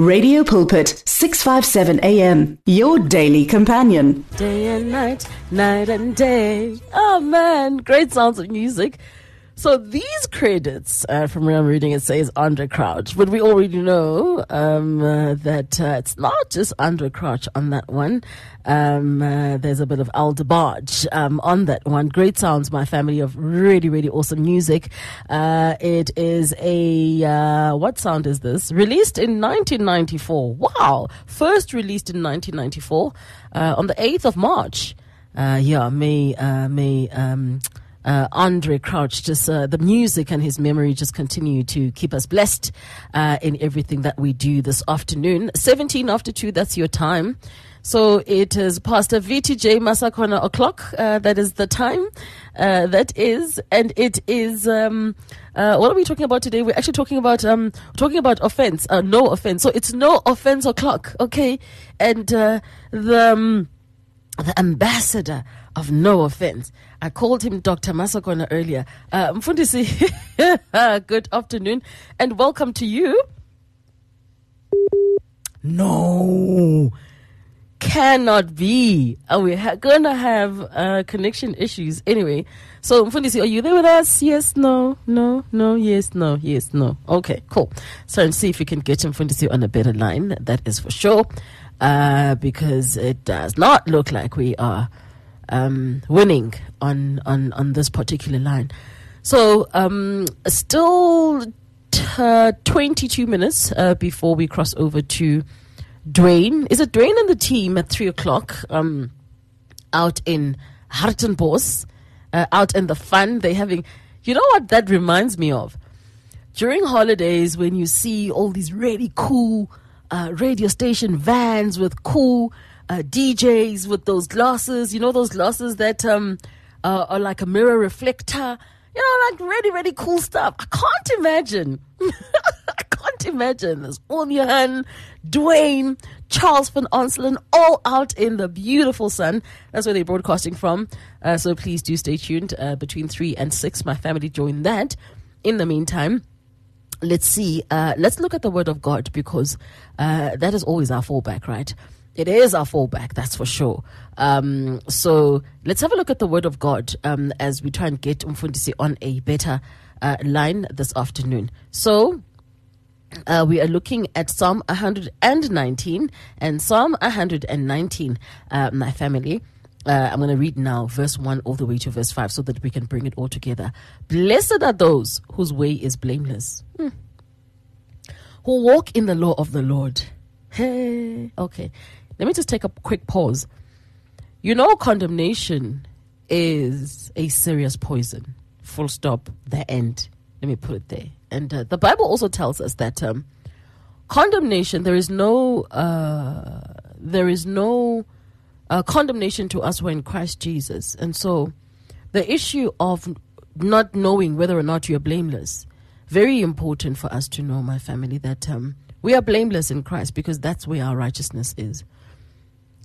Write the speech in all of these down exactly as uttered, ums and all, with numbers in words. Radio Pulpit, six fifty-seven A M, your daily companion. Day and night, night and day. Oh man, great sounds of music. So these credits, uh, from where I'm reading, it says Andraé Crouch. But we already know um, uh, that uh, it's not just Andraé Crouch on that one. Um, uh, there's a bit of Aldebarge um, on that one. Great sounds, my family, of really, really awesome music. Uh, it is a, uh, what sound is this? Released in nineteen ninety-four. Wow. First released in nineteen ninety-four uh, on the eighth of March. Uh, yeah, May, uh, May, um... Uh, Andraé Crouch, just uh, the music and his memory just continue to keep us blessed uh, in everything that we do this afternoon. seventeen after two, that's your time. So it is Pastor V T J. Masakona o'clock. Uh, that is the time. Uh, that is, and it is. Um, uh, what are we talking about today? We're actually talking about um, talking about offense. Uh, no offense. So it's no offense o'clock. Okay, and uh, the um, the ambassador of no offense. I called him Doctor Masakona earlier. Uh, Mfundisi, good afternoon and welcome to you. No, cannot be. Are we ha- going to have uh, connection issues? Anyway, so Mfundisi, are you there with us? Yes, no, no, no, yes, no, yes, no. Okay, cool. So and see if we can get Mfundisi on a better line. That is for sure. Uh, because it does not look like we are Um, winning on, on, on this particular line. So um, still t- uh, twenty-two minutes uh, before we cross over to Dwayne. Is it Dwayne and the team at three o'clock um, out in Hartenbos, uh, out in the fun they're having? You know what that reminds me of? During holidays when you see all these really cool uh, radio station vans with cool Uh, D Js with those glasses, you know, those glasses that um, uh, are like a mirror reflector, you know, like really, really cool stuff. I can't imagine. I can't imagine this. Olyan, Dwayne, Charles van Onselen, all out in the beautiful sun. That's where they're broadcasting from. Uh, so please do stay tuned uh, between three and six. My family joined that. In the meantime, let's see. Uh, let's look at the Word of God, because uh, that is always our fallback, right? It is our fallback, that's for sure. Um, so let's have a look at the Word of God um, as we try and get Mfundisi on a better uh, line this afternoon. So uh, we are looking at Psalm one nineteen and Psalm one nineteen, uh, my family. Uh, I'm going to read now verse one all the way to verse five so that we can bring it all together. Blessed are those whose way is blameless, hmm. who walk in the law of the Lord. Hey, okay. Let me just take a quick pause. You know, condemnation is a serious poison. Full stop. The end. Let me put it there. And uh, the Bible also tells us that um, condemnation, there is no, uh, there is no uh, condemnation to us when Christ Jesus. And so the issue of not knowing whether or not you are blameless, very important for us to know, my family, that um, we are blameless in Christ, because that's where our righteousness is.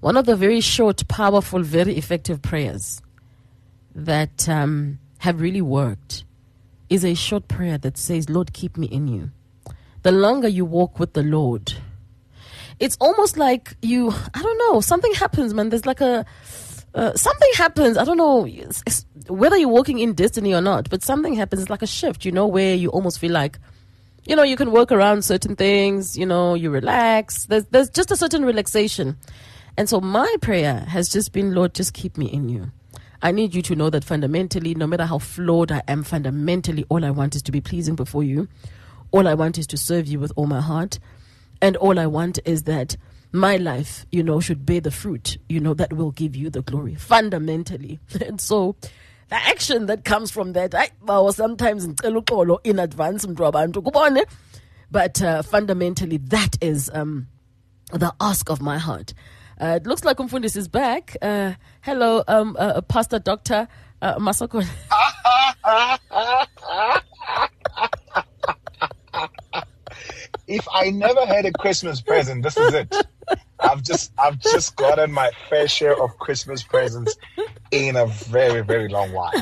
One of the very short, powerful, very effective prayers that um, have really worked is a short prayer that says, Lord, keep me in you. The longer you walk with the Lord, it's almost like you, I don't know, something happens, man. There's like a, uh, something happens. I don't know it's, it's, whether you're walking in destiny or not, but something happens. It's like a shift, you know, where you almost feel like, you know, you can work around certain things, you know, you relax. There's, there's just a certain relaxation. And so my prayer has just been, Lord, just keep me in you. I need you to know that fundamentally, no matter how flawed I am, fundamentally, all I want is to be pleasing before you. All I want is to serve you with all my heart. And all I want is that my life, you know, should bear the fruit, you know, that will give you the glory, fundamentally. And so the action that comes from that, I was sometimes in advance, but uh, fundamentally, that is um, the ask of my heart. Uh, it looks like Mfundisi is back. Uh, hello, um, uh, Pastor Doctor uh, Masakona. If I never had a Christmas present, this is it. I've just I've just gotten my fair share of Christmas presents in a very, very long while.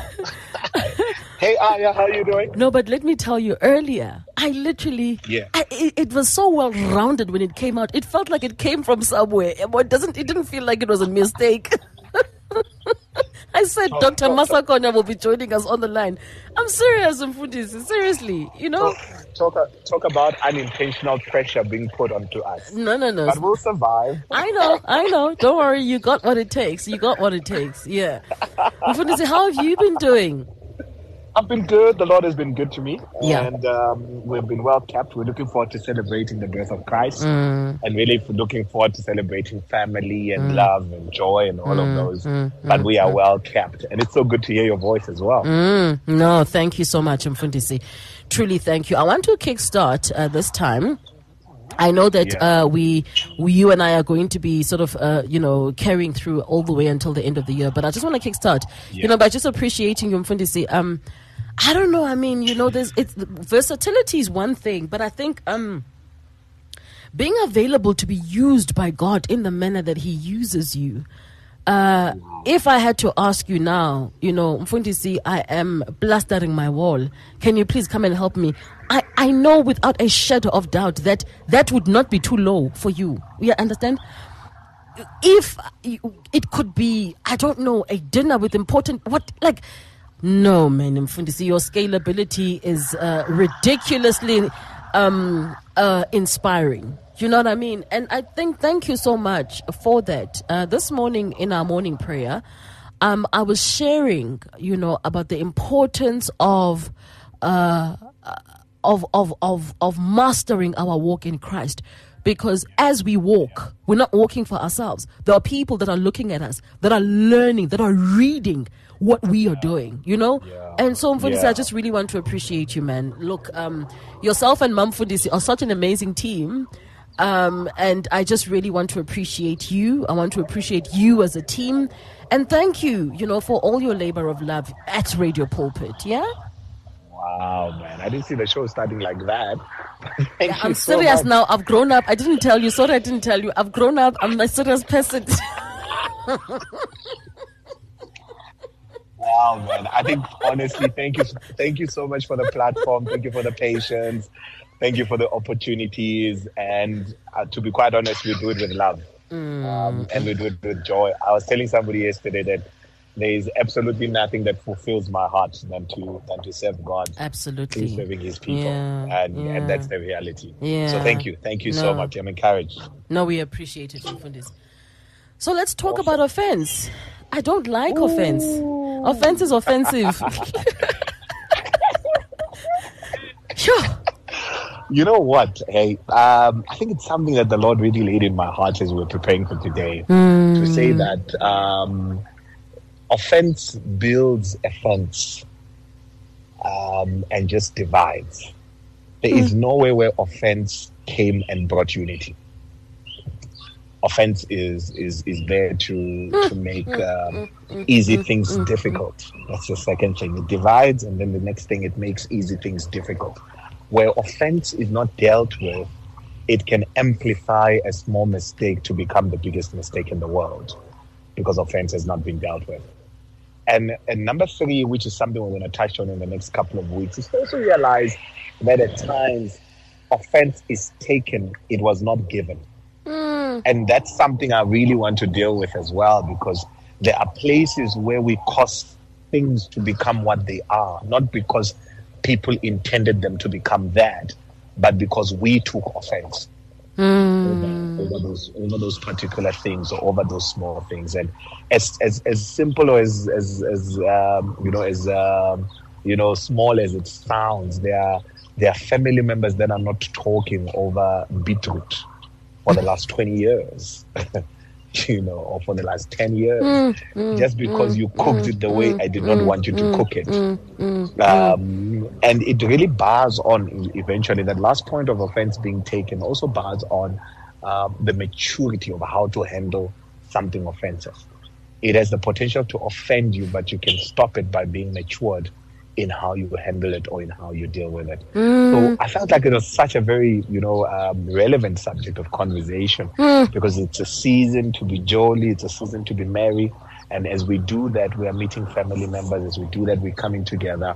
Hey, Aya, how are you doing? No, but let me tell you, earlier, I literally, yeah. I, it, it was so well-rounded when it came out. It felt like it came from somewhere. It, doesn't, it didn't feel like it was a mistake. I said, oh, Doctor Masakona will be joining us on the line. I'm serious, Mfundisi, seriously, you know? Talk, talk about unintentional pressure being put onto us. No, no, no. But we'll survive. I know, I know. Don't worry, you got what it takes. You got what it takes, yeah. Mfundisi, how have you been doing? I've been good. The Lord has been good to me. Yeah. And um, we've been well kept. We're looking forward to celebrating the birth of Christ mm. and really looking forward to celebrating family and mm. love and joy and all mm. of those. Mm. But mm. we are well kept. And it's so good to hear your voice as well. Mm. No, thank you so much, Mfundisi. Truly, thank you. I want to kickstart uh, this time. I know that yeah. uh, we, we, you and I are going to be sort of, uh, you know, carrying through all the way until the end of the year. But I just want to kickstart, yeah. you know, by just appreciating you, Mfundisi. Um, I don't know. I mean, you know, there's it's, versatility is one thing, but I think um, being available to be used by God in the manner that He uses you. Uh, if I had to ask you now, you know, Mfundisi, I am plastering my wall. Can you please come and help me? I, I know without a shadow of doubt that that would not be too low for you. You understand? If it could be, I don't know, a dinner with important, what, like... No, man, Mfundisi, your scalability is uh, ridiculously um, uh, inspiring. You know what I mean? And I think, thank you so much for that. Uh, this morning in our morning prayer, um, I was sharing, you know, about the importance of, uh, of, of, of, of mastering our walk in Christ. Because as we walk, we're not walking for ourselves. There are people that are looking at us, that are learning, that are reading what we are doing, you know? Yeah. And so, Mfundisi, yeah. I just really want to appreciate you, man. Look, um, yourself and Mom Mfundisi are such an amazing team. Um, and I just really want to appreciate you. I want to appreciate you as a team. And thank you, you know, for all your labor of love at Radio Pulpit, yeah? Wow, man. I didn't see the show starting like that. Thank yeah, I'm you so serious much. Now. I've grown up. I didn't tell you. Sorry, I didn't tell you. I've grown up. I'm a serious person. Wow, man. I think, honestly, thank you. Thank you so much for the platform. Thank you for the patience. Thank you for the opportunities. And uh, to be quite honest, we do it with love. Mm. Um, and we do it with joy. I was telling somebody yesterday that there is absolutely nothing that fulfills my heart than to than to serve God. Absolutely. Serving His people. Yeah, and, yeah. and that's the reality. Yeah. So thank you. Thank you no. so much. I'm encouraged. No, we appreciate it for this. So let's talk awesome. about offense. I don't like Ooh. offense. Offense is offensive. You know what? Hey, um, I think it's something that the Lord really laid in my heart as we were preparing for today. Mm. To say that... Um, offense builds a fence um, and just divides. There mm. is no way where offense came and brought unity. Offense is is, is there to, to make um, easy things difficult. That's the second thing. It divides, and then the next thing, it makes easy things difficult. Where offense is not dealt with, it can amplify a small mistake to become the biggest mistake in the world because offense has not been dealt with. And, and number three, which is something we're going to touch on in the next couple of weeks, is to also realize that at times offense is taken, it was not given. Mm. And that's something I really want to deal with as well, because there are places where we cause things to become what they are, not because people intended them to become that, but because we took offense. Mm. Over, over those over those particular things or over those small things, and as as, as simple or as as, as um, you know as um, you know small as it sounds, there are there are family members that are not talking over beetroot for the last twenty years, you know, or for the last ten years, mm, mm, just because mm, you cooked mm, it the way mm, I did not mm, want you to mm, cook it, mm, mm, um, and it really bars on eventually. That last point of offense being taken also bars on um, the maturity of how to handle something offensive. It has the potential to offend you, but you can stop it by being matured in how you handle it or in how you deal with it. Mm. So I felt like it was such a very, you know, um, relevant subject of conversation mm. because it's a season to be jolly, it's a season to be merry. And as we do that, we are meeting family members. As we do that, we're coming together.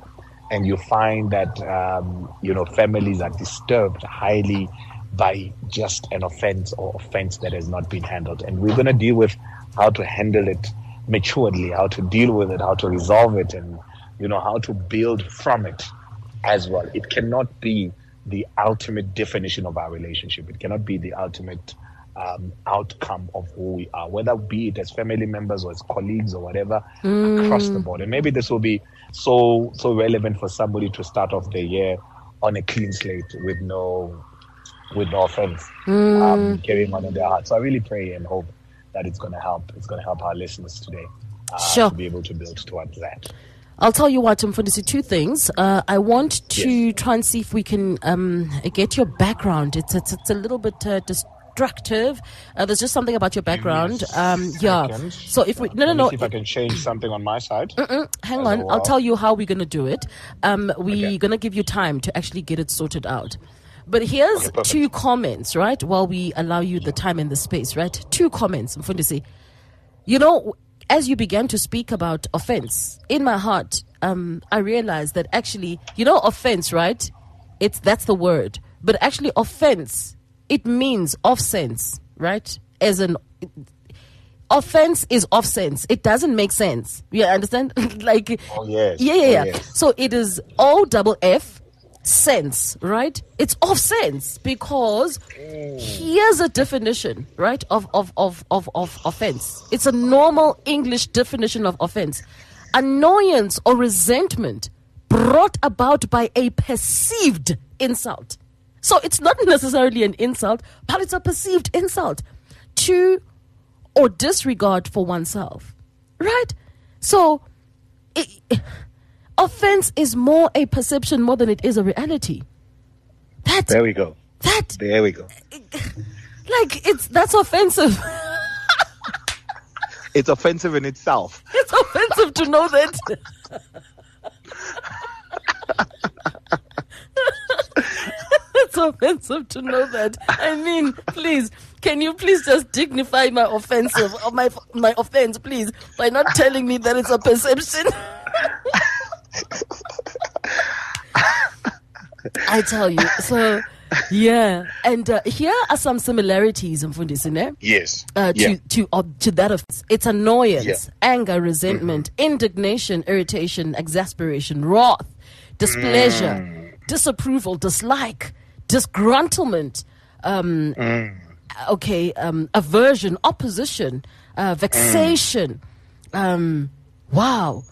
And you find that, um, you know, families are disturbed highly by just an offense or offense that has not been handled. And we're going to deal with how to handle it maturely, how to deal with it, how to resolve it, and, you know, how to build from it as well. It cannot be the ultimate definition of our relationship. It cannot be the ultimate um, outcome of who we are, whether be it as family members or as colleagues or whatever, mm. across the board. And maybe this will be so, so relevant for somebody to start off the year on a clean slate with no, with no offense mm. um, carrying on in their heart. So I really pray and hope that it's going to help. It's going to help our listeners today uh, sure. to be able to build towards that. I'll tell you what, Mfundisi, two things. Uh, I want to yes. try and see if we can um, get your background. It's it's, it's a little bit uh, destructive. Uh, there's just something about your background. Um, yeah. So if we no no no. If I can change something on my side. Mm-mm, hang on. I'll tell you how we're going to do it. Um, we're okay. going to give you time to actually get it sorted out. But here's okay, two comments, right? While we allow you the time and the space, right? Two comments, Mfundisi. You know, as you began to speak about offense, in my heart, um, I realized that actually, you know, offense, right? It's that's the word. But actually, offense, it means offense, right? As an offense is offense. It doesn't make sense. You understand? like, oh, yes. yeah, yeah, yeah. Oh, yes. So it is O double F sense, right? It's off sense because here's a definition, right, of of of of of offense. It's a normal English definition of offense: annoyance or resentment brought about by a perceived insult. So it's not necessarily an insult, but it's a perceived insult to or disregard for oneself, right? So it, it, offense is more a perception more than it is a reality. That there we go. That there we go. Like it's that's offensive. It's offensive in itself. It's offensive to know that. It's offensive to know that. I mean, please, can you please just dignify my offensive or my my offense, please, by not telling me that it's a perception. I tell you, so yeah, and uh, here are some similarities in Mfundisi. Yes, uh, to yeah. to uh, to that of it's annoyance, yeah. anger, resentment, mm-hmm. indignation, irritation, exasperation, wrath, displeasure, mm. disapproval, dislike, disgruntlement, um, mm. okay, um, aversion, opposition, uh, vexation, mm. um, wow.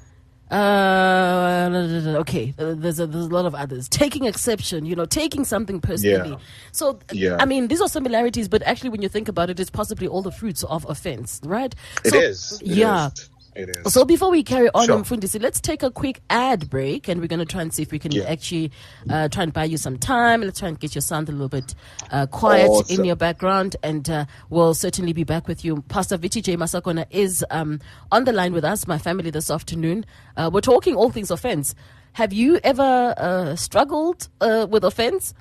Uh, okay, uh, there's, a, there's a lot of others. Taking exception, you know, taking something personally. Yeah. So, yeah. I mean, these are similarities, but actually when you think about it, it's possibly all the fruits of offense, right? It so, is. It yeah. Is. It is. So before we carry on, sure. Mfundisi, let's take a quick ad break and we're going to try and see if we can yeah. actually uh, try and buy you some time. Let's try and get your sound a little bit uh, quiet awesome. in your background, and uh, we'll certainly be back with you. Pastor V T J Masakona is um, on the line with us, my family, this afternoon. Uh, we're talking all things offense. Have you ever uh, struggled uh, with offense?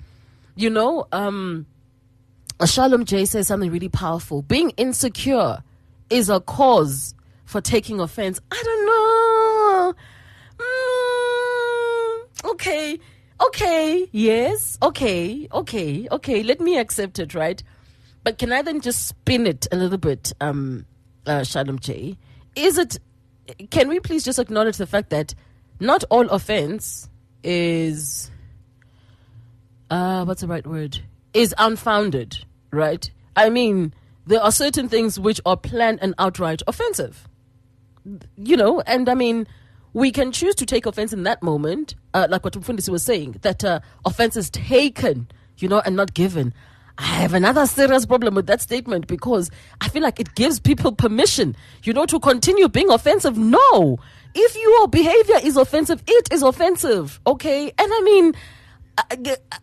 You know, um, Shalom J says something really powerful. Being insecure is a cause for taking offense. I don't know. Mm, okay. Okay. Yes. Okay. Okay. Okay. Let me accept it, right? But can I then just spin it a little bit, um, uh, Shalom J? Is it, can we please just acknowledge the fact that not all offense is, uh, what's the right word? Is unfounded, right? I mean, there are certain things which are planned and outright offensive. You know, and I mean, we can choose to take offense in that moment, uh, like what Mfundisi was saying, that uh, offense is taken, you know, and not given. I have another serious problem with that statement because I feel like it gives people permission, you know, to continue being offensive. No, if your behavior is offensive, it is offensive, okay? And I mean, uh,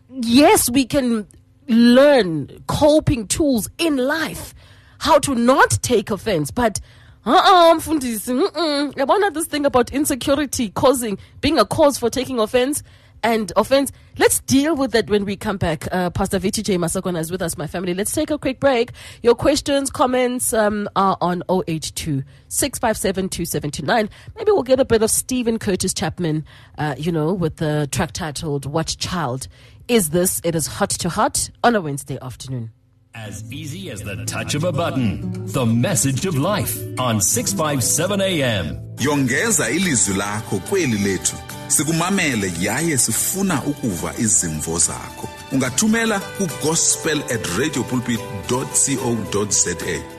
yes, we can learn coping tools in life, how to not take offense. But uh-uh, Mfundisi, mm-mm. About this thing about insecurity causing, being a cause for taking offense and offense. Let's deal with that when we come back. Uh, Pastor V T J. Masakona is with us, my family. Let's take a quick break. Your questions, comments um, are on oh eight two, six five seven, two seven two nine. Maybe we'll get a bit of Steven Curtis Chapman, uh, you know, with the track titled What Child Is This? It is Heart to Heart on a Wednesday afternoon. As easy as the touch of a button. The message of life on six fifty-seven A M. Yongeza ilizwi lakho kweli lethu. Sikumamele yaye sifuna ukuva izimvo zakho. Ungathumela ku gospel at radio pulpit dot co dot za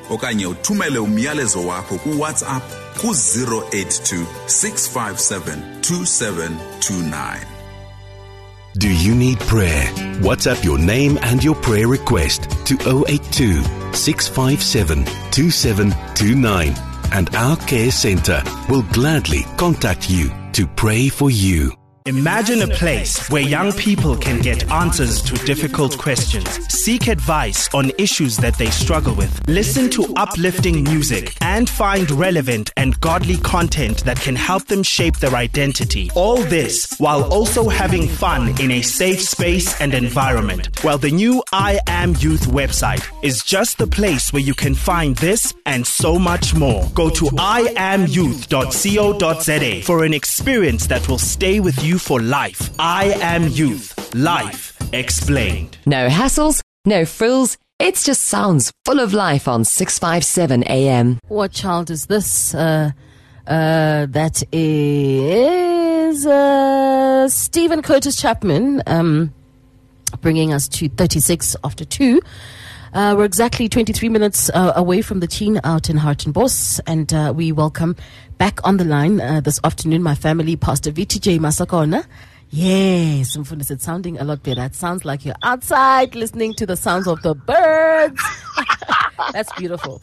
okanye uthumele umyalezo wakho ku WhatsApp ku zero eight two, six five seven, two seven two nine. Do you need prayer? WhatsApp your name and your prayer request to oh eight two, six five seven, two seven two nine and our care center will gladly contact you to pray for you. Imagine a place where young people can get answers to difficult questions, seek advice on issues that they struggle with, listen to uplifting music, and find relevant and godly content that can help them shape their identity. All this while also having fun in a safe space and environment. Well, the new I Am Youth website is just the place where you can find this and so much more. Go to i am youth dot co dot za for an experience that will stay with you for life. I Am Youth. Life explained. No hassles, no frills. It's just sounds full of life on six fifty-seven A M. What child is this? Uh, uh, that is uh, Steven Curtis Chapman, um, bringing us to thirty-six after two. Uh, we're exactly twenty-three minutes uh, away from the teen out in Hartenbos, and uh, we welcome back on the line uh, this afternoon, my family, Pastor V T J Masakona. Yes, Mfundisi, it's sounding a lot better. It sounds like you're outside listening to the sounds of the birds. That's beautiful.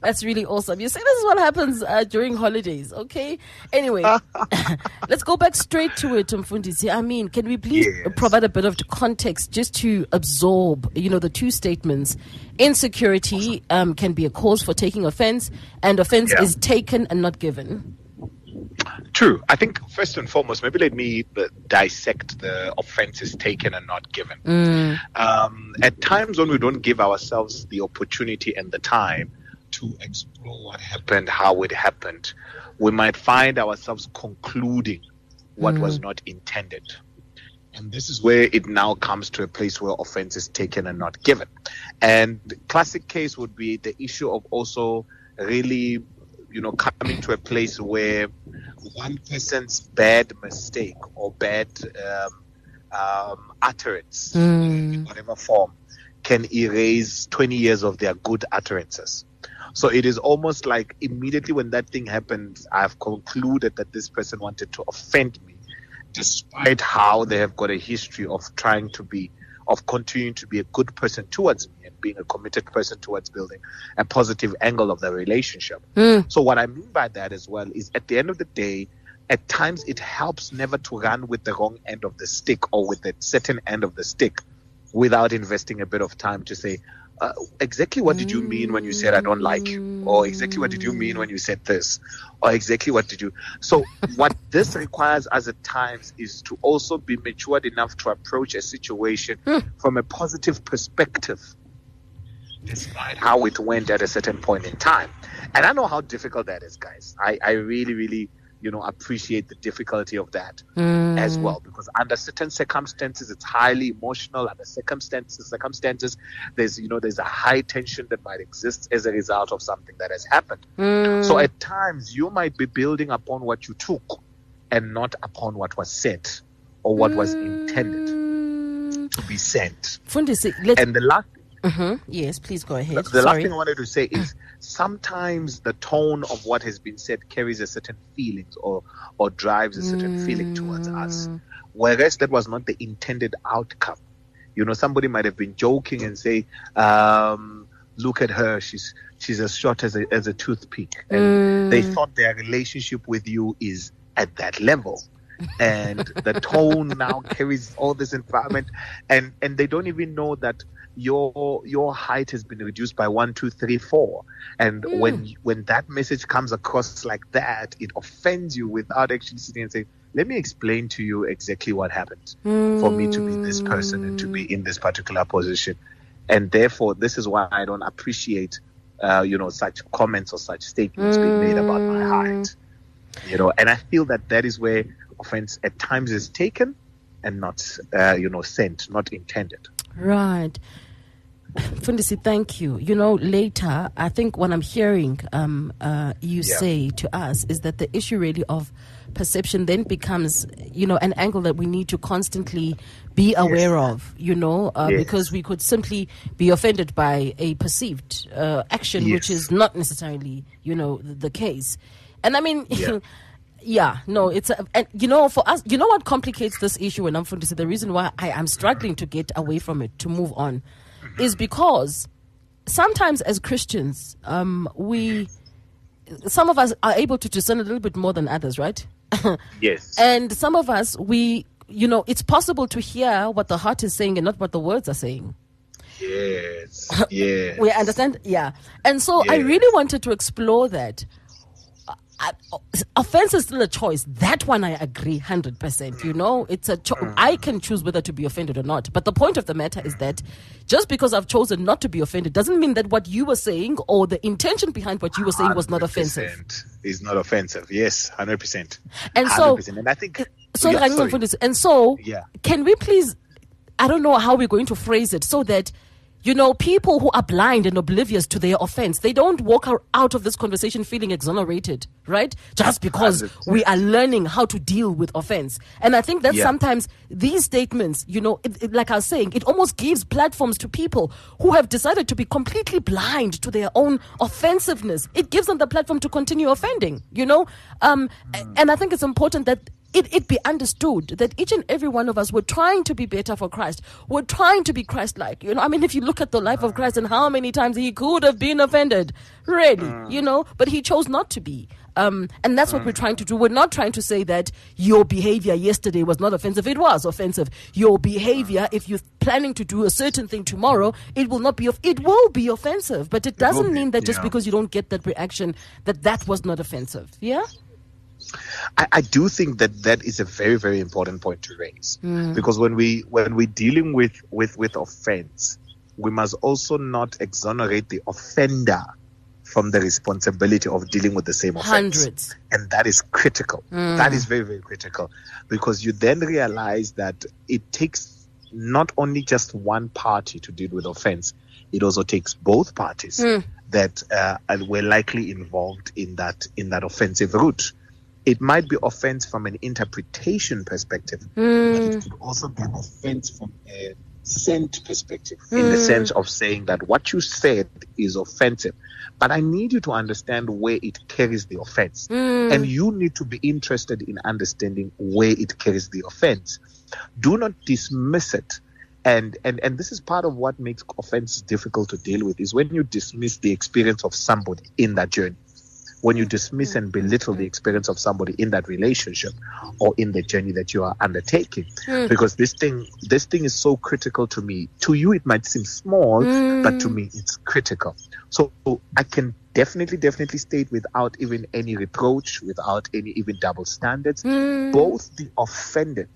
That's really awesome. You see, this is what happens uh, during holidays, okay? Anyway, let's go back straight to it, Mfundisi. I mean, can we please yes. provide a bit of context just to absorb, you know, the two statements? Insecurity um, can be a cause for taking offense, and offense yeah. is taken and not given. True. I think first and foremost, maybe let me dissect the offenses taken and not given. Mm. Um, at times when we don't give ourselves the opportunity and the time to explore what happened, how it happened, we might find ourselves concluding what mm. was not intended. And this is where it now comes to a place where offense is taken and not given. And the classic case would be the issue of also really, you know, coming to a place where one person's bad mistake or bad um, um, utterance, mm. in whatever form, can erase twenty years of their good utterances. So it is almost like immediately when that thing happened, I've concluded that this person wanted to offend me, despite how they have got a history of trying to be, of continuing to be a good person towards me and being a committed person towards building a positive angle of the relationship. Mm. So what I mean by that as well is at the end of the day, at times it helps never to run with the wrong end of the stick or with the certain end of the stick without investing a bit of time to say, uh, exactly what did you mean when you said I don't like you? Or exactly what did you mean when you said this? Or exactly what did you... So what this requires us at times is to also be matured enough to approach a situation from a positive perspective, despite how it went at a certain point in time. And I know how difficult that is, guys. I, I really, really... you know, appreciate the difficulty of that mm. as well, because under certain circumstances, it's highly emotional. Under circumstances, circumstances, there's, you know, there's a high tension that might exist as a result of something that has happened. Mm. So at times you might be building upon what you took and not upon what was said or what mm. was intended to be sent. Fundisi, let's... And the last, mm-hmm. yes, please go ahead. The, the last thing I wanted to say is, sometimes the tone of what has been said carries a certain feeling or, or drives a certain mm. feeling towards us, whereas that was not the intended outcome. You know, somebody might have been joking and say, um, look at her, she's she's as short as a, as a toothpick. And mm. they thought their relationship with you is at that level. And the tone now carries all this environment. And, and they don't even know that your your height has been reduced by one, two, three, four. And mm. when when that message comes across like that, it offends you without actually sitting and saying, let me explain to you exactly what happened mm. for me to be this person and to be in this particular position. And therefore, this is why I don't appreciate, uh, you know, such comments or such statements mm. being made about my height. You know, and I feel that that is where offense at times is taken and not, uh, you know, sent, not intended. Right. Mfundisi, thank you. You know, later, I think what I'm hearing um, uh, you yeah. say to us is that the issue really of perception then becomes, you know, an angle that we need to constantly be aware yes. of, you know, uh, yes. because we could simply be offended by a perceived uh, action, yes. which is not necessarily, you know, the, the case. And I mean... Yeah. Yeah, no, it's, a, and you know, for us, you know what complicates this issue, and I'm from the reason why I am struggling to get away from it, to move on, is because sometimes as Christians, um, we, some of us are able to discern a little bit more than others, right? Yes. And some of us, we, you know, it's possible to hear what the heart is saying and not what the words are saying. Yes, yes. We understand, yeah. And so yes. I really wanted to explore that. Uh, offense is still a choice. That one I agree one hundred percent. You know, it's a cho- I can choose whether to be offended or not. But the point of the matter is that just because I've chosen not to be offended doesn't mean that what you were saying or the intention behind what you were saying was not offensive. Is not offensive. Yes, one hundred percent. And so, one hundred percent. And I think, so yeah, sorry. And so yeah. can we please, I don't know how we're going to phrase it so that, you know, people who are blind and oblivious to their offense, they don't walk out of this conversation feeling exonerated, right? Just because we are learning how to deal with offense. And I think that yeah. sometimes these statements, you know, it, it, like I was saying, it almost gives platforms to people who have decided to be completely blind to their own offensiveness. It gives them the platform to continue offending, you know? Um, mm. And I think it's important that It, it be understood that each and every one of us were trying to be better for Christ. We're trying to be Christ-like. You know, I mean, if you look at the life of Christ and how many times he could have been offended, really, you know, but he chose not to be. Um, and that's what we're trying to do. We're not trying to say that your behavior yesterday was not offensive. It was offensive. Your behavior, if you're planning to do a certain thing tomorrow, it will not be of, it will be offensive. But it doesn't mean that just because you don't get that reaction, that that was not offensive. Yeah? I, I do think that that is a very, very important point to raise, mm. because when we when we're dealing with, with, with offense, we must also not exonerate the offender from the responsibility of dealing with the same offense. Hundreds. And that is critical. Mm. That is very, very critical, because you then realize that it takes not only just one party to deal with offense, it also takes both parties mm. that uh, were likely involved in that in that offensive route. It might be offense from an interpretation perspective, mm. but it could also be offense from a sent perspective, mm. in the sense of saying that what you said is offensive. But I need you to understand where it carries the offense. Mm. And you need to be interested in understanding where it carries the offense. Do not dismiss it. And, and and this is part of what makes offense difficult to deal with, is when you dismiss the experience of somebody in that journey. When you dismiss and belittle the experience of somebody in that relationship or in the journey that you are undertaking. Mm. Because this thing this thing is so critical to me. To you, it might seem small, mm. but to me, it's critical. So I can definitely, definitely state without even any reproach, without any even double standards, mm. both the offended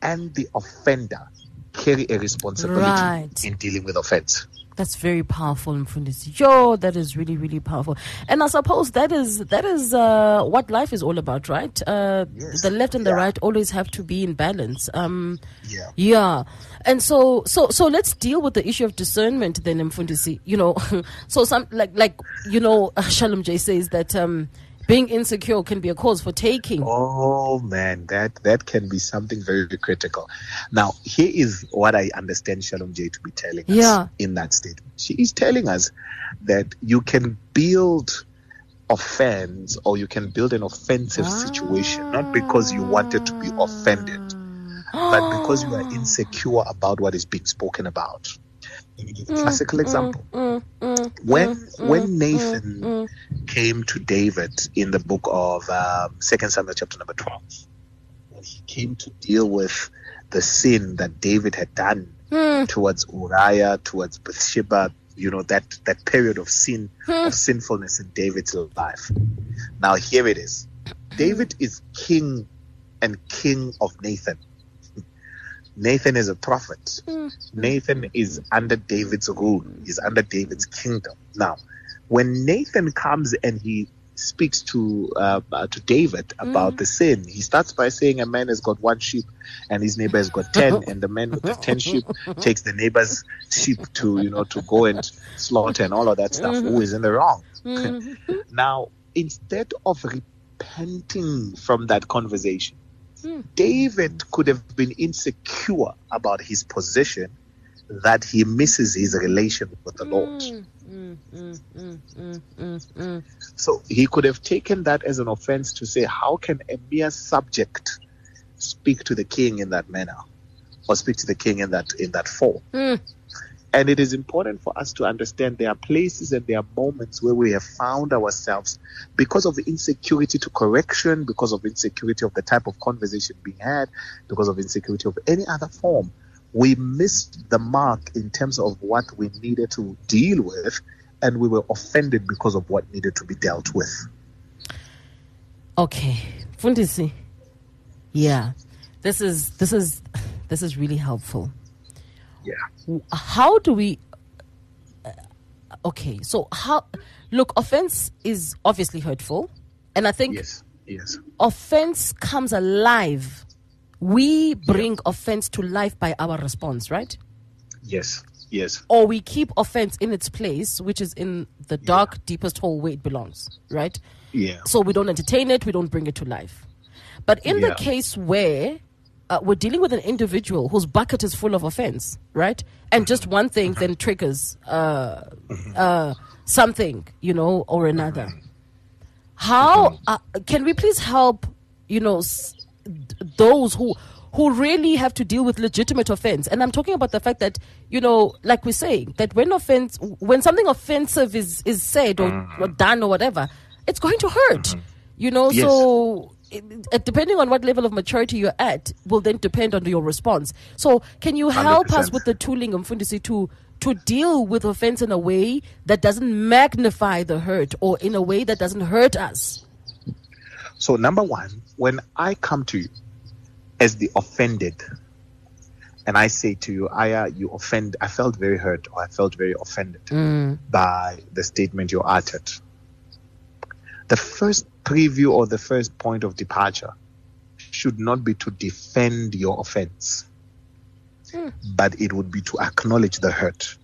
and the offender carry a responsibility right. in dealing with offense. That's very powerful, Mfundisi. Yo, that is really, really powerful. And I suppose that is that is uh, what life is all about, right? Uh, yes. The left and the yeah. right always have to be in balance. Um, yeah. Yeah. And so, so, so let's deal with the issue of discernment then, Mfundisi. You know, so some like like you know, Shalom J says that. Um, Being insecure can be a cause for taking. Oh, man, that, that can be something very, very critical. Now, here is what I understand Shalom J to be telling us yeah. in that statement. She is telling us that you can build offense, or you can build an offensive ah. situation, not because you wanted to be offended, but because you are insecure about what is being spoken about. Let me give a classical example. Mm, mm, mm, when mm, when Nathan mm, mm. came to David in the book of um, Second Samuel chapter number twelve, when he came to deal with the sin that David had done mm. towards Uriah, towards Bathsheba, you know, that, that period of sin, mm. of sinfulness in David's life. Now, here it is. David is king and king of Nathan. Nathan is a prophet. Mm. Nathan is under David's rule. He's under David's kingdom. Now, when Nathan comes and he speaks to uh, to David about mm. the sin, he starts by saying a man has got one sheep and his neighbor has got ten, and the man with the ten sheep takes the neighbor's sheep to, you know, to go and slaughter and all of that stuff. Mm-hmm. Who is in the wrong? Mm-hmm. Now, instead of repenting from that conversation, mm. David could have been insecure about his position, that he misses his relation with the mm. Lord. Mm, mm, mm, mm, mm, mm. So he could have taken that as an offense to say, how can a mere subject speak to the king in that manner, or speak to the king in that in that form? Mm. And it is important for us to understand there are places and there are moments where we have found ourselves because of the insecurity to correction, because of insecurity of the type of conversation being had, because of insecurity of any other form. We missed the mark in terms of what we needed to deal with, and we were offended because of what needed to be dealt with. Okay, Mfundisi. Yeah, this is this is this is really helpful. Yeah. How do we? Uh, okay, so how? Look, offense is obviously hurtful, and I think yes, yes, offense comes alive. We bring yeah. offense to life by our response, right? Yes, yes. Or we keep offense in its place, which is in the dark, yeah. deepest hole where it belongs, right? Yeah. So we don't entertain it, we don't bring it to life. But in yeah. the case where uh, we're dealing with an individual whose bucket is full of offense, right? And just one thing mm-hmm. then triggers uh, mm-hmm. uh, something, you know, or another. Mm-hmm. How mm-hmm. Uh, can we please help, you know, s- those who who really have to deal with legitimate offense? And I'm talking about the fact that, you know, like we're saying, that when offense, when something offensive is is said or, mm-hmm. or done or whatever, it's going to hurt, mm-hmm. you know. Yes. So it, depending on what level of maturity you're at will then depend on your response. So can you help one hundred percent us with the tooling, Mfundisi, to to deal with offense in a way that doesn't magnify the hurt, or in a way that doesn't hurt us? So number one, when I come to you as the offended and I say to you, Aya, you offend, I felt very hurt, or I felt very offended mm. by the statement you uttered. The first preview or the first point of departure should not be to defend your offense, mm. but it would be to acknowledge the hurt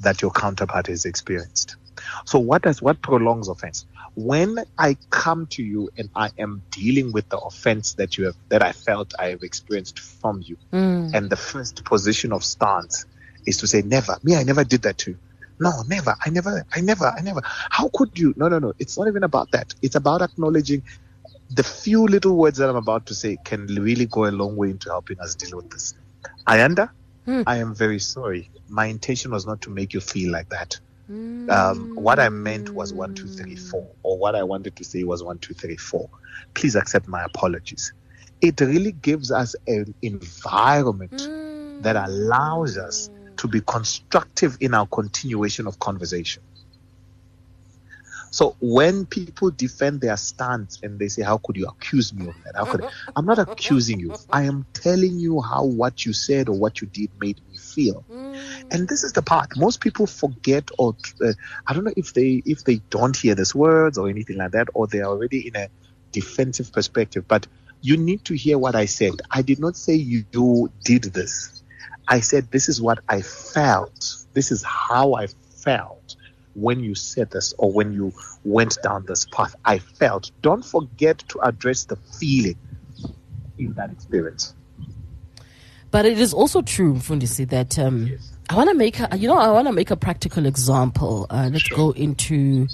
that your counterpart has experienced. So what does what prolongs offense? When I come to you and I am dealing with the offense that you have, that I felt I have experienced from you, mm. and the first position of stance is to say, never, me, I never did that to you. No, never, I never, I never, I never. How could you? No, no, no. It's not even about that. It's about acknowledging the few little words that I'm about to say can really go a long way into helping us deal with this. Ayanda, mm. I am very sorry. My intention was not to make you feel like that. Um, what I meant was one, two, three, four, or what I wanted to say was one, two, three, four. Please accept my apologies. It really gives us an environment mm. that allows us to be constructive in our continuation of conversation. So when people defend their stance and they say, how could you accuse me of that? How could I? I'm not accusing you. I am telling you how what you said or what you did made me feel. And this is the part most people forget, or uh, I don't know if they if they don't hear these words or anything like that, or they're already in a defensive perspective. But you need to hear what I said. I did not say you, you did this. I said this is what I felt. This is how I felt when you said this, or when you went down this path. I felt. Don't forget to address the feeling in that experience. But it is also true, Mfundisi, that um, yes. I want to make a, you know, I want to make a practical example. Uh, let's sure. go into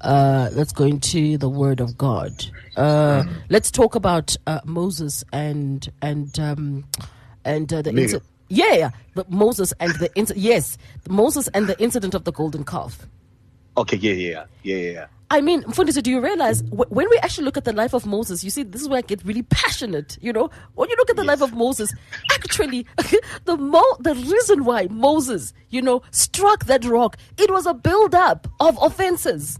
uh, let's go into the Word of God. Uh, mm. Let's talk about uh, Moses and and um, and uh, the. Inter- Yeah, yeah. The Moses and the inc- yes, Moses and the incident of the golden calf. Okay, yeah, yeah, yeah, yeah. I mean, Mfundisi, do you realize wh- when we actually look at the life of Moses, you see, this is where I get really passionate, you know? When you look at the yes. life of Moses, actually, the mo- the reason why Moses, you know, struck that rock, it was a build-up of offenses.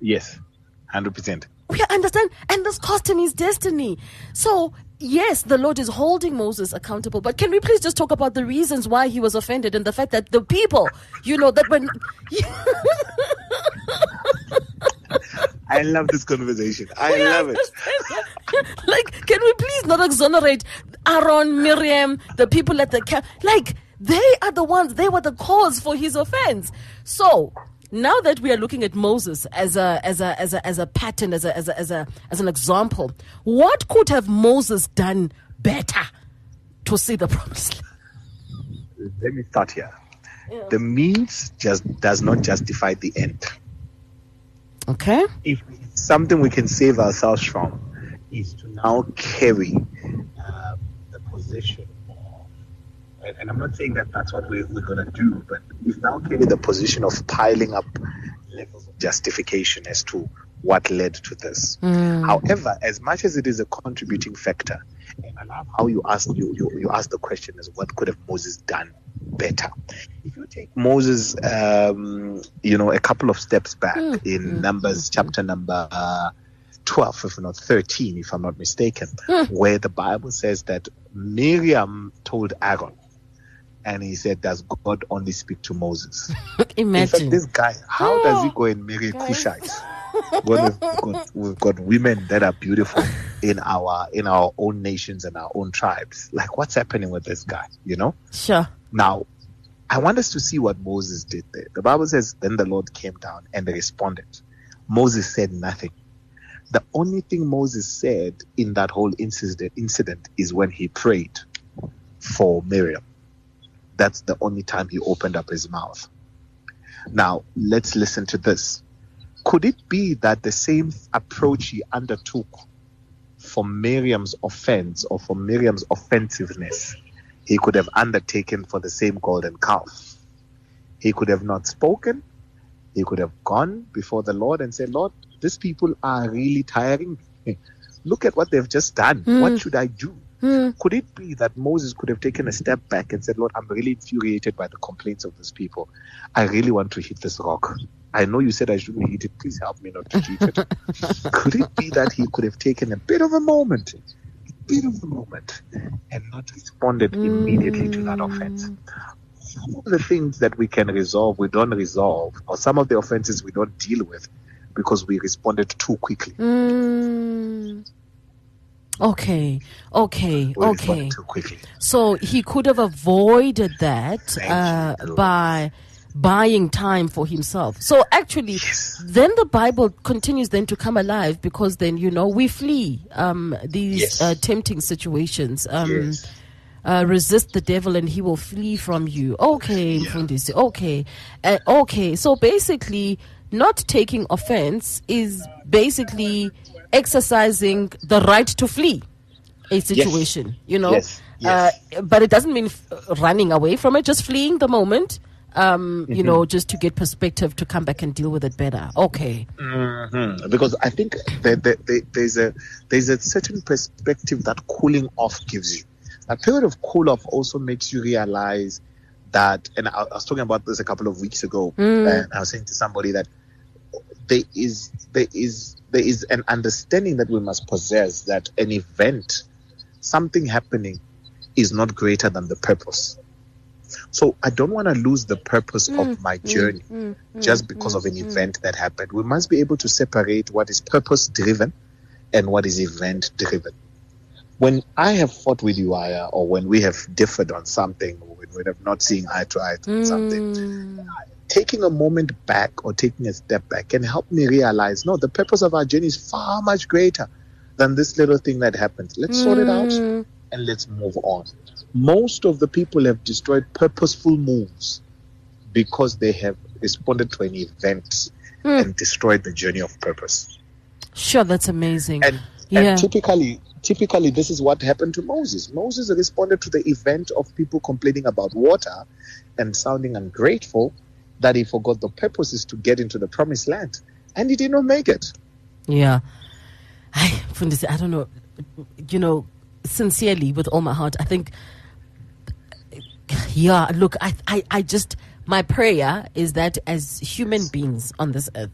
Yes, one hundred percent. We understand, and this cost him his destiny. So, yes, the Lord is holding Moses accountable, but can we please just talk about the reasons why he was offended and the fact that the people, you know, that when... I love this conversation. I yeah, love it. Like, can we please not exonerate Aaron, Miriam, the people at the camp? Like, they are the ones, they were the cause for his offense. So, now that we are looking at Moses as a as a as a as a pattern, as a as a as a as an example, what could have Moses done better to see the promised land? Let me start here. Yeah. The means just does not justify the end. Okay. If something we can save ourselves from is to now carry uh, the position of, and, and I'm not saying that that's what we're, we're going to do, but we now carry the position of piling up levels of justification as to what led to this. Mm. However, as much as it is a contributing factor, and I love how you ask you, you you ask the question is what could have Moses done better? If you take Moses, um, you know, a couple of steps back mm-hmm. in Numbers chapter number uh, twelve, if not thirteen, if I'm not mistaken, mm. where the Bible says that Miriam told Aaron, and he said, "Does God only speak to Moses?" Imagine in fact, this guy. How oh, does he go and marry guys. Cushites? We've got, we've got women that are beautiful in our in our own nations and our own tribes. Like, what's happening with this guy? You know? Sure. Now, I want us to see what Moses did there. The Bible says, then the Lord came down and responded. Moses said nothing. The only thing Moses said in that whole incident incident is when he prayed for Miriam. That's the only time he opened up his mouth. Now, let's listen to this. Could it be that the same approach he undertook for Miriam's offense or for Miriam's offensiveness, he could have undertaken for the same golden calf? He could have not spoken. He could have gone before the Lord and said, "Lord, these people are really tiring. Look at what they've just done. Mm. What should I do?" Mm. Could it be that Moses could have taken a step back and said, "Lord, I'm really infuriated by the complaints of these people. I really want to hit this rock. I know you said I shouldn't eat it. Please help me not to eat it." Could it be that he could have taken a bit of a moment, a bit of a moment, and not responded mm. immediately to that offense? Some of the things that we can resolve, we don't resolve, or some of the offenses we don't deal with because we responded too quickly. Mm. Okay, okay, we okay. Too quickly. So he could have avoided that uh, by... buying time for himself. So actually, yes. then the Bible continues then to come alive, because then, you know, we flee um, these yes. uh, tempting situations. Um, yes. uh, resist the devil and he will flee from you. Okay, yeah. Mfundisi, okay. Uh, okay, so basically, not taking offense is basically exercising the right to flee a situation, yes. you know. Yes. Yes. Uh, but it doesn't mean f- running away from it, just fleeing the moment. Um, you mm-hmm. know, just to get perspective, to come back and deal with it better. Okay. Mm-hmm. Because I think there, there, there, there's a there's a certain perspective that cooling off gives you. A period of cool off also makes you realize that, and I, I was talking about this a couple of weeks ago, mm. and I was saying to somebody that there is there is there is an understanding that we must possess that an event, something happening, is not greater than the purpose. So I don't want to lose the purpose mm, of my journey mm, mm, just because mm, of an mm. event that happened. We must be able to separate what is purpose-driven and what is event-driven. When I have fought with Uriah, or when we have differed on something, or when we have not seen eye to eye on something, mm. taking a moment back or taking a step back can help me realize, no, the purpose of our journey is far much greater than this little thing that happened. Let's mm. sort it out. And let's move on. Most of the people have destroyed purposeful moves because they have responded to an event mm. and destroyed the journey of purpose. Sure, that's amazing. And, yeah. and typically, typically, this is what happened to Moses. Moses responded to the event of people complaining about water and sounding ungrateful that he forgot the purpose is to get into the promised land. and he did not make it. Yeah. I, Mfundisi, I don't know, you know, sincerely, with all my heart, I think, yeah, look, I, I, I just, my prayer is that as human beings on this earth,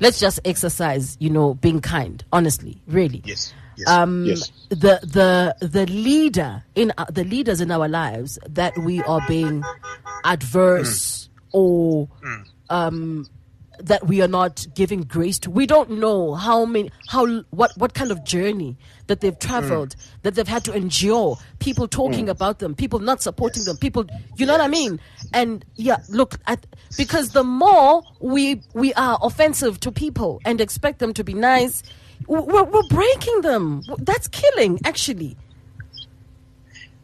let's just exercise, you know, being kind, honestly, really. Yes. Yes, um, yes. The the the leader in uh, the leaders in our lives that we are being adverse mm. or mm. Um, that we are not giving grace to. We don't know how many how what what kind of journey that they've traveled, mm. that they've had to endure. People talking mm. about them, people not supporting yes. them, people. You know yes. what I mean? And yeah, look, at, because the more we we are offensive to people and expect them to be nice. We're, we're breaking them. That's killing, actually.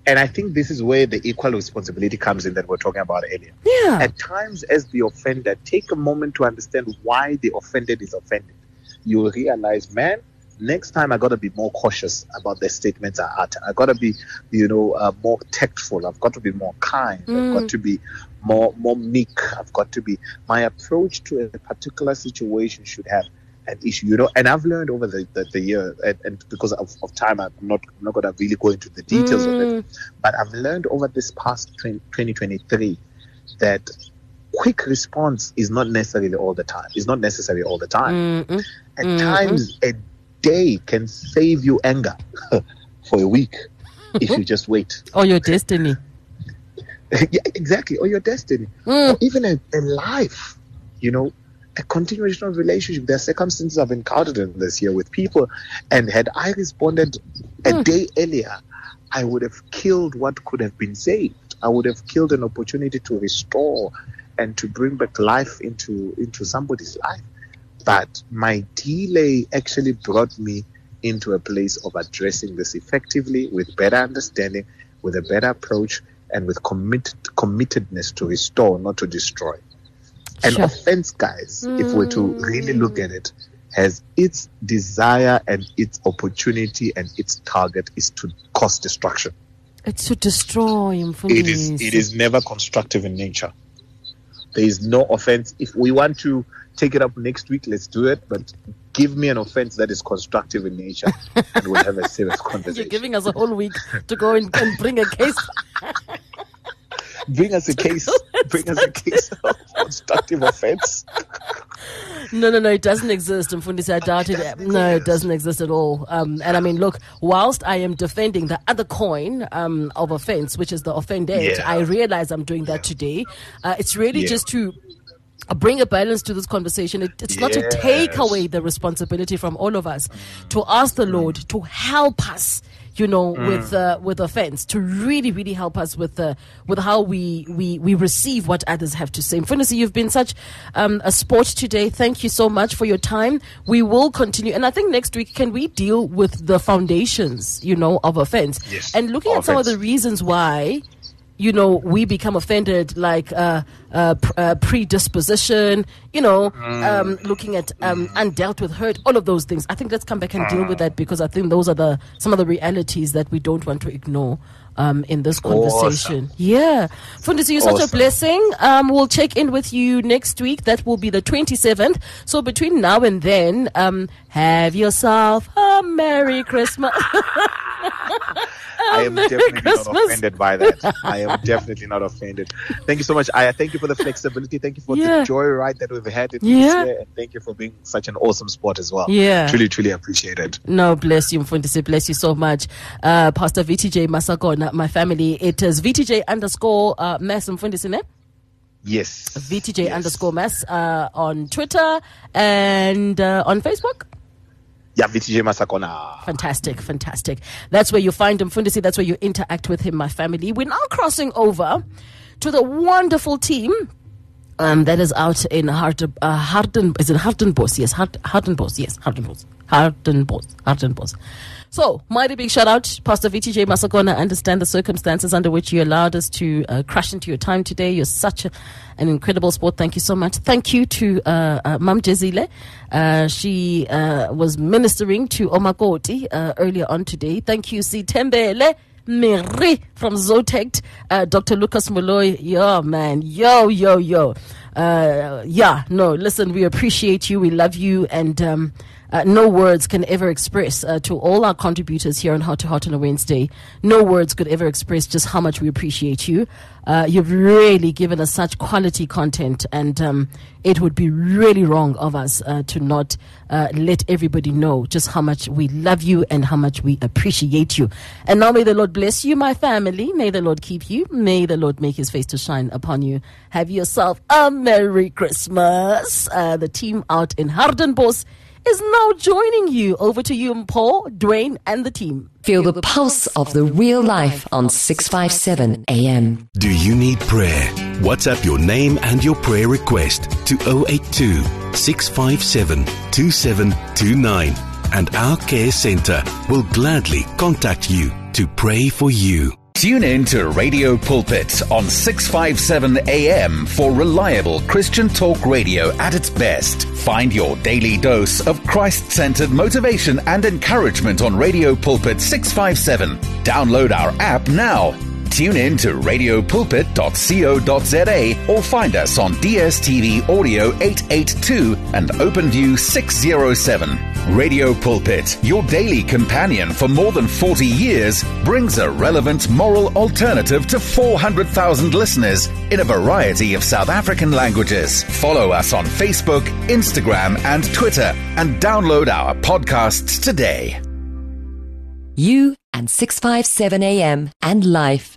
And I think this is where the equal responsibility comes in that we're talking about earlier. Yeah. At times, as the offender, take a moment to understand why the offended is offended. You will realize, man, next time I got to be more cautious about the statements I utter. I got to be, you know, uh, more tactful. I've got to be more kind. Mm. I've got to be more more meek. I've got to be. My approach to a particular situation should have an issue, you know, and I've learned over the, the, the year, and, and because of, of time, I'm not I'm not going to really go into the details mm. of it, but I've learned over this past twenty twenty-three that quick response is not necessarily all the time. It's not necessary all the time. Mm-mm. At Mm-mm. times, a day can save you anger for a week if you just wait. Or your destiny. Yeah, exactly, or your destiny. Mm. Or even a, a life, you know, a continuation of relationship. There are circumstances I've encountered in this year with people, and had I responded a mm. day earlier, I would have killed what could have been saved. I would have killed an opportunity to restore and to bring back life into into somebody's life. But my delay actually brought me into a place of addressing this effectively, with better understanding, with a better approach, and with commit, committedness to restore, not to destroy. And sure. offense, guys, mm. if we're to really look at it, has its desire and its opportunity, and its target is to cause destruction. It's to destroy. It is, it is never constructive in nature. There is no offense. If we want to take it up next week, let's do it. But give me an offense that is constructive in nature, and we'll have a serious conversation. You're giving us a whole week to go and, and bring a case. Bring us a case. Bring us a case of constructive offense. No, no, no. It doesn't exist, Mfundisi. I doubt it. it. No, it doesn't exist at all. Um, and I mean, look, whilst I am defending the other coin um, of offense, which is the offended, yeah. I realize I'm doing that today. Uh, it's really yeah. just to bring a balance to this conversation. It, it's yes. not to take away the responsibility from all of us, mm. to ask the Lord to help us, you know, mm. with uh, with offense, to really, really help us with uh, with how we, we, we receive what others have to say. Mfundisi, you've been such um, a sport today. Thank you so much for your time. We will continue. And I think next week, can we deal with the foundations, you know, of offense? Yes. And looking offense. at some of the reasons why, you know, we become offended, like uh, uh, pr- uh, predisposition, you know, mm. um, looking at um, undealt with hurt, all of those things. I think let's come back and mm. deal with that, because I think those are the some of the realities that we don't want to ignore um, in this conversation. Awesome. Yeah. Mfundisi, you're awesome. Such a blessing. Um, we'll check in with you next week. That will be the twenty-seventh. So between now and then, um, have yourself a Merry Christmas. I am Merry definitely Christmas. Not offended by that. I am definitely not offended. Thank you so much, Aya. Thank you for the flexibility. Thank you for yeah. the joy ride that we've had in yeah. this year. And thank you for being such an awesome sport as well. Yeah. Truly, truly appreciate it. No, bless you, Mfundisi. Bless you so much. Uh, Pastor V T J Masakona, my family. It is V T J underscore uh, Mass Mfundisi, ne? Yes. V T J yes. underscore Mass uh, on Twitter and uh, on Facebook. Yeah, V T J Masakona. Fantastic, fantastic. That's where you find him, Mfundisi. That's where you interact with him, my family. We're now crossing over to the wonderful team um, that is out in Hart, uh, Harten, is it Hartenbos? Yes, Hart, Hartenbos. Yes, Hartenbos. Hartenbos. Hartenbos. So, mighty big shout out, Pastor V T J Masakona. I understand the circumstances under which you allowed us to uh, crash into your time today. You're such a, an incredible sport. Thank you so much. Thank you to uh, uh, Mom Jezile. Uh, she uh, was ministering to Omakoti uh, earlier on today. Thank you, Sitembeele Miri from Zotect, uh, Doctor Lucas Molloy. Yo, man. Yo, yo, yo. Uh, yeah, no, listen, we appreciate you. We love you. And um, uh, no words can ever express uh, to all our contributors here on Heart to Heart on a Wednesday. No words could ever express just how much we appreciate you. Uh, you've really given us such quality content, and um, it would be really wrong of us uh, to not uh, let everybody know just how much we love you and how much we appreciate you. And now may the Lord bless you, my family. May the Lord keep you. May the Lord make his face to shine upon you. Have yourself a Merry Christmas. Uh, the team out in Hartenbos is now joining you. Over to you, Paul, Dwayne, and the team. Feel the pulse of the real life on six fifty-seven A M. Do you need prayer? WhatsApp your name and your prayer request to zero eight two, six five seven, two seven two nine and our care center will gladly contact you to pray for you. Tune in to Radio Pulpit on six fifty-seven A M for reliable Christian talk radio at its best. Find your daily dose of Christ-centered motivation and encouragement on Radio Pulpit six fifty-seven. Download our app now. Tune in to radio pulpit dot co dot za or find us on D S T V Audio eight eighty-two and OpenView six oh seven. Radio Pulpit, your daily companion for more than forty years, brings a relevant moral alternative to four hundred thousand listeners in a variety of South African languages. Follow us on Facebook, Instagram, and Twitter, and download our podcasts today. You and six fifty-seven A M and life.